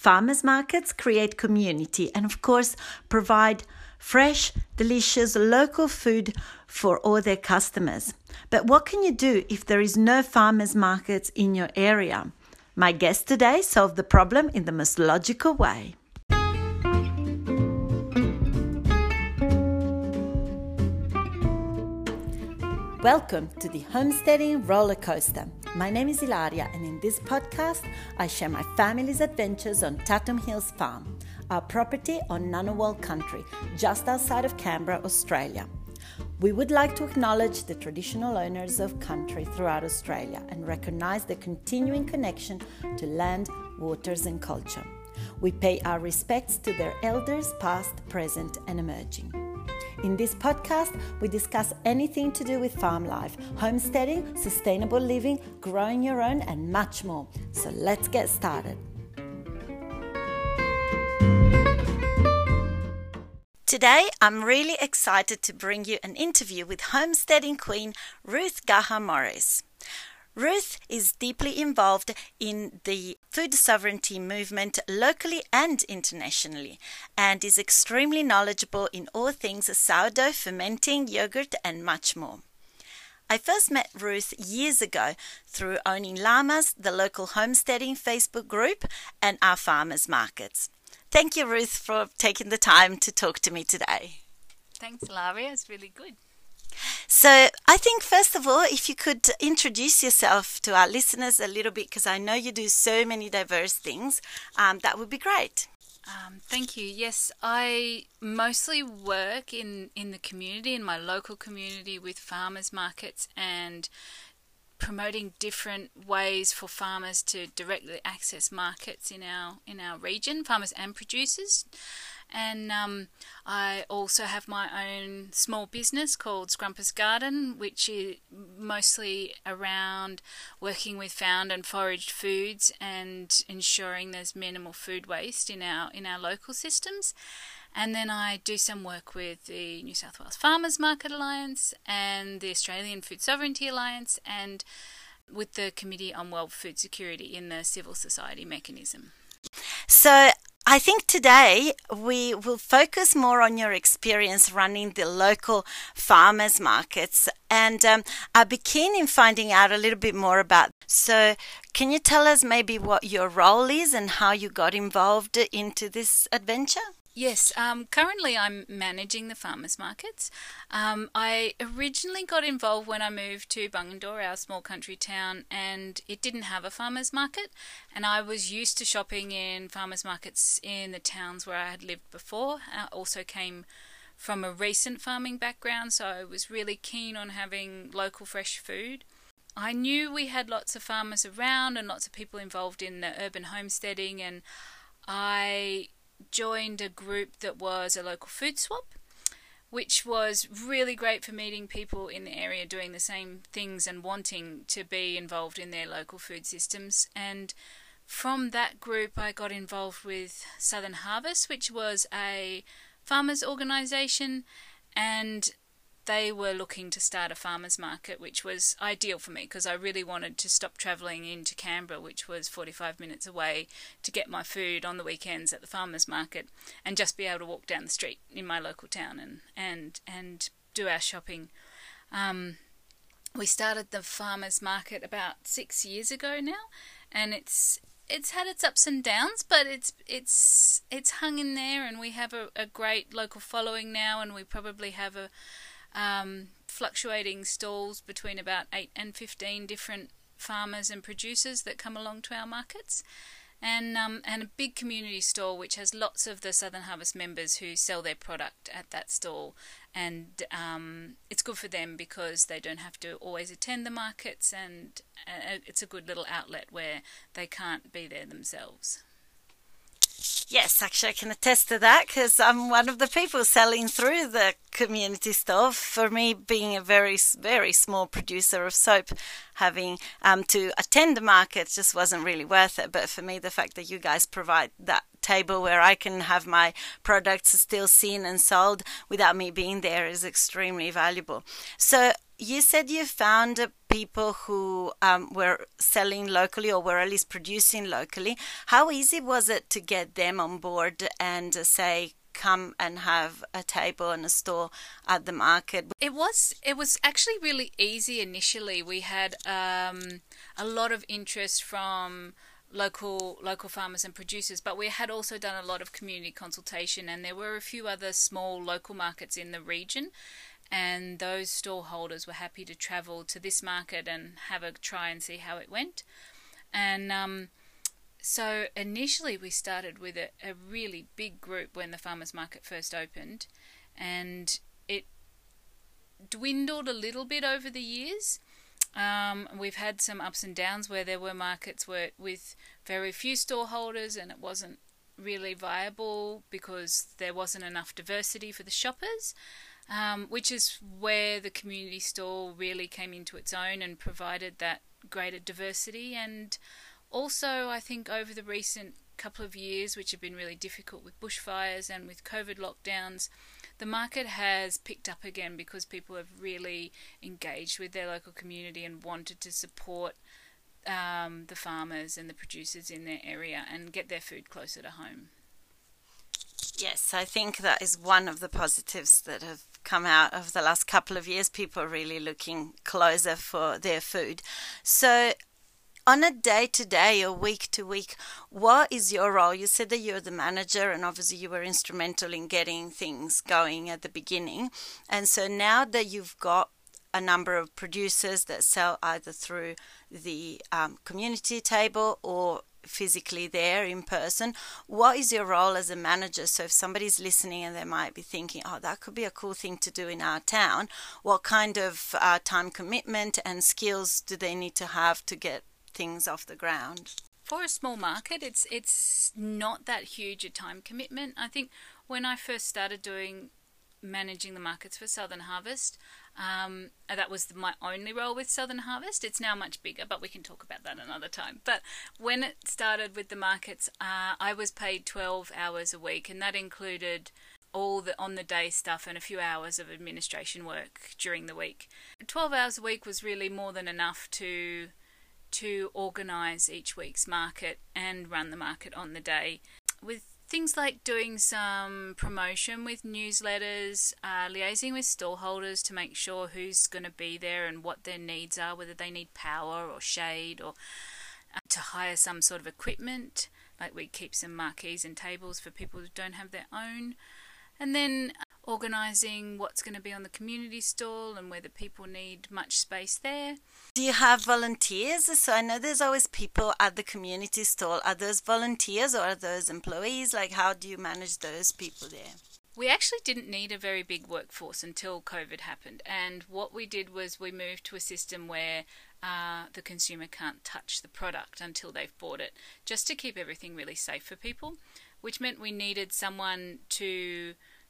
Farmers markets create community and, of course, provide fresh, delicious local food for all their customers. But what can you do if there is no farmers markets in your area? My guest today solved the problem in the most logical way. Welcome to the Homesteading Roller Coaster. My name is Ilaria, and in this podcast, I share my family's adventures on Tatum Hills Farm, our property on Ngunnawal Country, just outside of Canberra, Australia. We would like to acknowledge the traditional owners of country throughout Australia and recognise their continuing connection to land, waters, and culture. We pay our respects to their elders, past, present, and emerging. In this podcast, we discuss anything to do with farm life, homesteading, sustainable living, growing your own, and much more. So let's get started. Today, I'm really excited to bring you an interview with homesteading queen Ruth Gaha-Morris. Ruth is deeply involved in the food sovereignty movement locally and internationally, and is extremely knowledgeable in all things sourdough, fermenting, yogurt, and much more. I first met Ruth years ago through Owning Llamas, the local homesteading Facebook group, and our farmers markets. Thank you, Ruth, for taking the time to talk to me today. Thanks, Ilaria. It's really good. So I think, first of all, if you could introduce yourself to our listeners a little bit, because I know you do so many diverse things, that would be great. Thank you. Yes, I mostly work in the community, in my local community, with farmers markets and promoting different ways for farmers to directly access markets in our region, farmers and producers. And I also have my own small business called Scrumper's Garden, which is mostly around working with found and foraged foods and ensuring there's minimal food waste in our local systems. And then I do some work with the New South Wales Farmers Market Alliance and the Australian Food Sovereignty Alliance and with the Committee on World Food Security in the Civil Society Mechanism. So I think today we will focus more on your experience running the local farmers markets, and I'd be keen in finding out a little bit more about. So can you tell us maybe what your role is and how you got involved into this adventure? Yes, currently I'm managing the farmers markets. I originally got involved when I moved to Bungendore, our small country town, and it didn't have a farmers market, and I was used to shopping in farmers markets in the towns where I had lived before. I also came from a recent farming background, so I was really keen on having local fresh food. I knew we had lots of farmers around and lots of people involved in the urban homesteading, and I joined a group that was a local food swap, which was really great for meeting people in the area doing the same things and wanting to be involved in their local food systems. And from that group I got involved with Southern Harvest, which was a farmers organisation, and they were looking to start a farmers market, which was ideal for me because I really wanted to stop travelling into Canberra, which was 45 minutes away, to get my food on the weekends at the farmers market and just be able to walk down the street in my local town and do our shopping. We started the farmers market about 6 years ago now, and it's had its ups and downs, but it's hung in there, and we have a great local following now, and we probably have a fluctuating stalls between about 8 and 15 different farmers and producers that come along to our markets, and a big community stall which has lots of the Southern Harvest members who sell their product at that stall, and it's good for them because they don't have to always attend the markets, and it's a good little outlet where they can't be there themselves. Yes, actually I can attest to that because I'm one of the people selling through the community store. For me, being a very, very small producer of soap, having to attend the market just wasn't really worth it. But for me, the fact that you guys provide that table where I can have my products still seen and sold without me being there is extremely valuable. So you said you found people who were selling locally or were at least producing locally. How easy was it to get them on board and say, come and have a table and a store at the market? It was actually really easy initially. We had a lot of interest from local farmers and producers, but we had also done a lot of community consultation, and there were a few other small local markets in the region, and those stallholders were happy to travel to this market and have a try and see how it went. And so initially we started with a really big group when the farmers market first opened, and it dwindled a little bit over the years. We've had some ups and downs where there were markets with very few stallholders, and it wasn't really viable because there wasn't enough diversity for the shoppers, which is where the community store really came into its own and provided that greater diversity. And also, I think over the recent couple of years, which have been really difficult with bushfires and with COVID lockdowns, the market has picked up again because people have really engaged with their local community and wanted to support the farmers and the producers in their area and get their food closer to home. Yes, I think that is one of the positives that have come out of the last couple of years. People are really looking closer for their food. So on a day-to-day or week-to-week, what is your role? You said that you're the manager, and obviously you were instrumental in getting things going at the beginning. And so now that you've got a number of producers that sell either through the community table or physically there in person, what is your role as a manager? So if somebody's listening and they might be thinking, oh, that could be a cool thing to do in our town, what kind of time commitment and skills do they need to have to get things off the ground? For a small market, it's not that huge a time commitment. I think when I first started managing the markets for Southern Harvest, that was my only role with Southern Harvest. It's now much bigger, but we can talk about that another time. But when it started with the markets, I was paid 12 hours a week, and that included all the on-the-day stuff and a few hours of administration work during the week. 12 hours a week was really more than enough to organise each week's market and run the market on the day, with things like doing some promotion with newsletters, liaising with stallholders to make sure who's going to be there and what their needs are, whether they need power or shade, or to hire some sort of equipment. Like, we keep some marquees and tables for people who don't have their own. And then organising what's going to be on the community stall and whether people need much space there. Do you have volunteers? So I know there's always people at the community stall. Are those volunteers or are those employees? Like, how do you manage those people there? We actually didn't need a very big workforce until COVID happened. And what we did was we moved to a system where the consumer can't touch the product until they've bought it, just to keep everything really safe for people, which meant we needed someone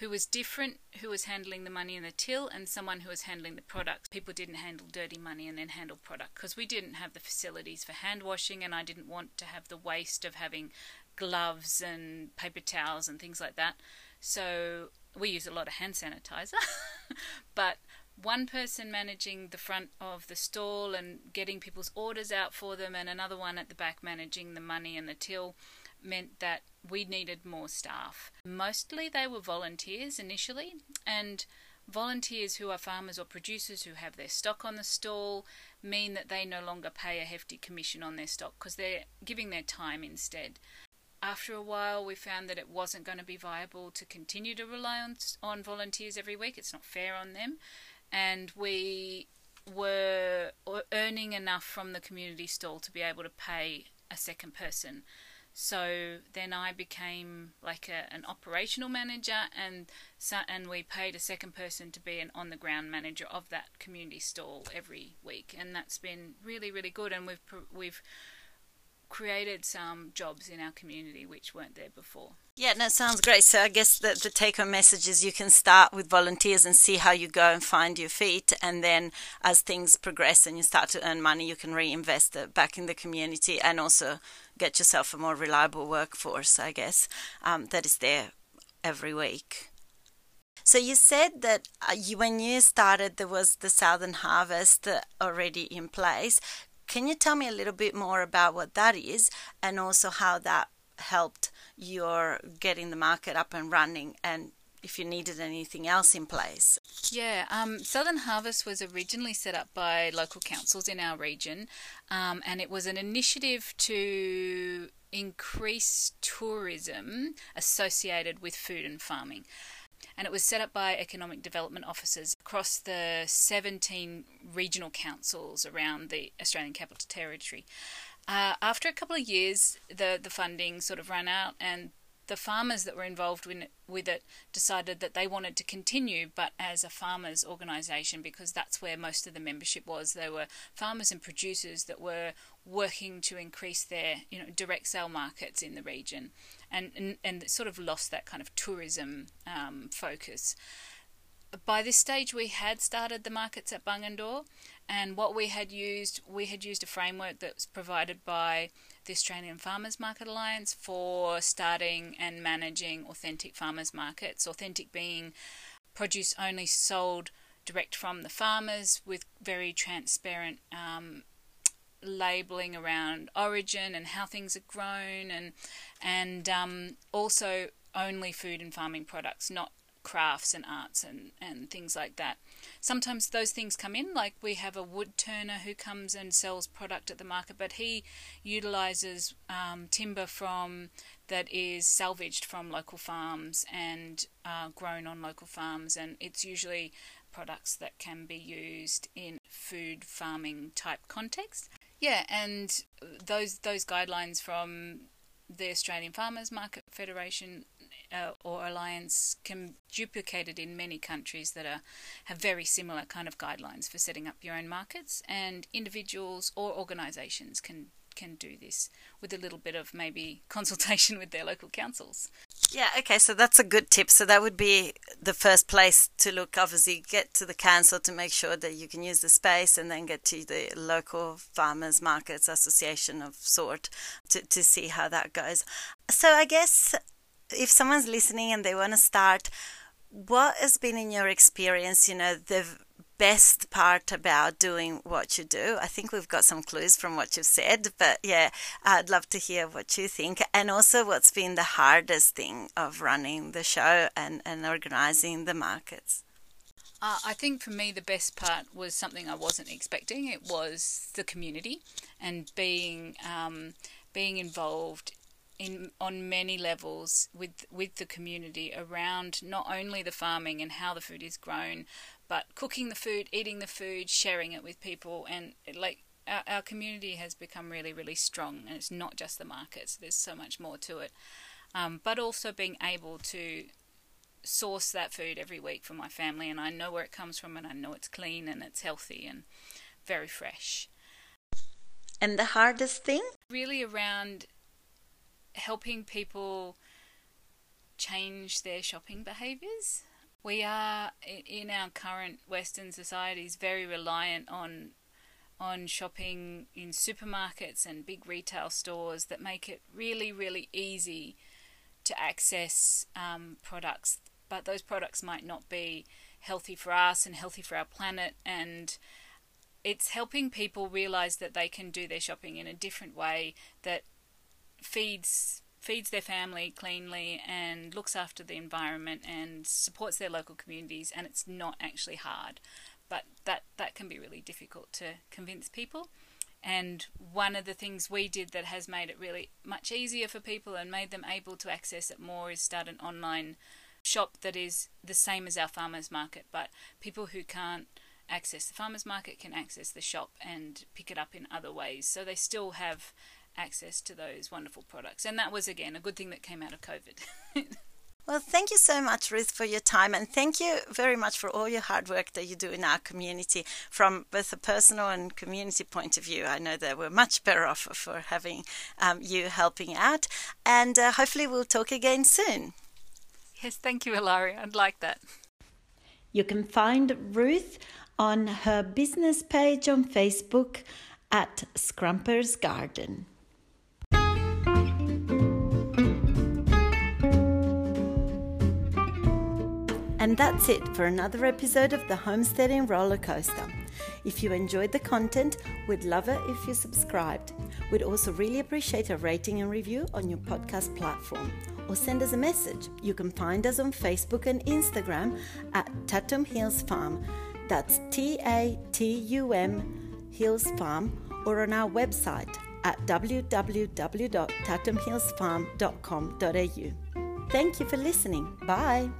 who was different, who was handling the money in the till, and someone who was handling the product. People didn't handle dirty money and then handle product, because we didn't have the facilities for hand washing, and I didn't want to have the waste of having gloves and paper towels and things like that. So we use a lot of hand sanitizer. But one person managing the front of the stall and getting people's orders out for them, and another one at the back managing the money and the till, meant that we needed more staff. Mostly they were volunteers initially, and volunteers who are farmers or producers who have their stock on the stall mean that they no longer pay a hefty commission on their stock because they're giving their time instead. After a while, we found that it wasn't going to be viable to continue to rely on volunteers every week. It's not fair on them. And we were earning enough from the community stall to be able to pay a second person. So then I became like an operational manager, and we paid a second person to be an on-the-ground manager of that community stall every week, and that's been really, really good. And we've created some jobs in our community which weren't there before. Yeah, no, sounds great. So I guess the take-home message is you can start with volunteers and see how you go and find your feet, and then as things progress and you start to earn money, you can reinvest it back in the community and also get yourself a more reliable workforce, I guess, that is there every week. So you said that when you started, there was the Southern Harvest already in place. Can you tell me a little bit more about what that is and also how that helped your getting the market up and running and if you needed anything else in place? Yeah, Southern Harvest was originally set up by local councils in our region, and it was an initiative to increase tourism associated with food and farming. And it was set up by economic development officers across the 17 regional councils around the Australian Capital Territory. After a couple of years, the funding sort of ran out, and the farmers that were involved with it decided that they wanted to continue, but as a farmers' organisation, because that's where most of the membership was. They were farmers and producers that were working to increase their direct sale markets in the region, and sort of lost that kind of tourism focus. By this stage, we had started the markets at Bungendore, and what we had used a framework that was provided by the Australian Farmers Market Alliance for starting and managing authentic farmers markets, authentic being produce only sold direct from the farmers with very transparent labelling around origin and how things are grown, and also only food and farming products, not crafts and arts and things like that. Sometimes those things come in, like we have a wood turner who comes and sells product at the market, but he utilises timber that is salvaged from local farms and grown on local farms, and it's usually products that can be used in food farming type context. Yeah, and those guidelines from the Australian Farmers Market Federation or Alliance can be duplicated in many countries that have very similar kind of guidelines for setting up your own markets, and individuals or organisations can do this with a little bit of maybe consultation with their local councils. Yeah, okay, so that's a good tip. So that would be the first place to look. Obviously, get to the council to make sure that you can use the space, and then get to the local farmers markets association of sort to see how that goes. So I guess if someone's listening and they want to start, what has been in your experience, the best part about doing what you do? I think we've got some clues from what you've said, but yeah, I'd love to hear what you think, and also what's been the hardest thing of running the show and organising the markets. I think for me the best part was something I wasn't expecting. It was the community and being involved on many levels with the community around not only the farming and how the food is grown, but cooking the food, eating the food, sharing it with people. And our community has become really, really strong, and it's not just the markets. There's so much more to it, but also being able to source that food every week for my family, and I know where it comes from, and I know it's clean and it's healthy and very fresh. And the hardest thing? Really around helping people change their shopping behaviours. We are, in our current Western societies, very reliant on shopping in supermarkets and big retail stores that make it really, really easy to access products. But those products might not be healthy for us and healthy for our planet, and it's helping people realise that they can do their shopping in a different way that feeds their family cleanly and looks after the environment and supports their local communities, and it's not actually hard, but that can be really difficult to convince people. And one of the things we did that has made it really much easier for people and made them able to access it more is start an online shop that is the same as our farmers market, but people who can't access the farmers market can access the shop and pick it up in other ways, so they still have access to those wonderful products. And that was, again, a good thing that came out of COVID. Well, thank you so much, Ruth, for your time, and thank you very much for all your hard work that you do in our community from both a personal and community point of view. I know that we're much better off for having you helping out, and hopefully we'll talk again soon. Yes, thank you, Ilaria. I'd like that. You can find Ruth on her business page on Facebook at Scrumper's Garden. And that's it for another episode of the Homesteading Rollercoaster. If you enjoyed the content, we'd love it if you subscribed. We'd also really appreciate a rating and review on your podcast platform, or send us a message. You can find us on Facebook and Instagram at Tatum Hills Farm. That's Tatum Hills Farm, or on our website at www.tatumhillsfarm.com.au. Thank you for listening. Bye.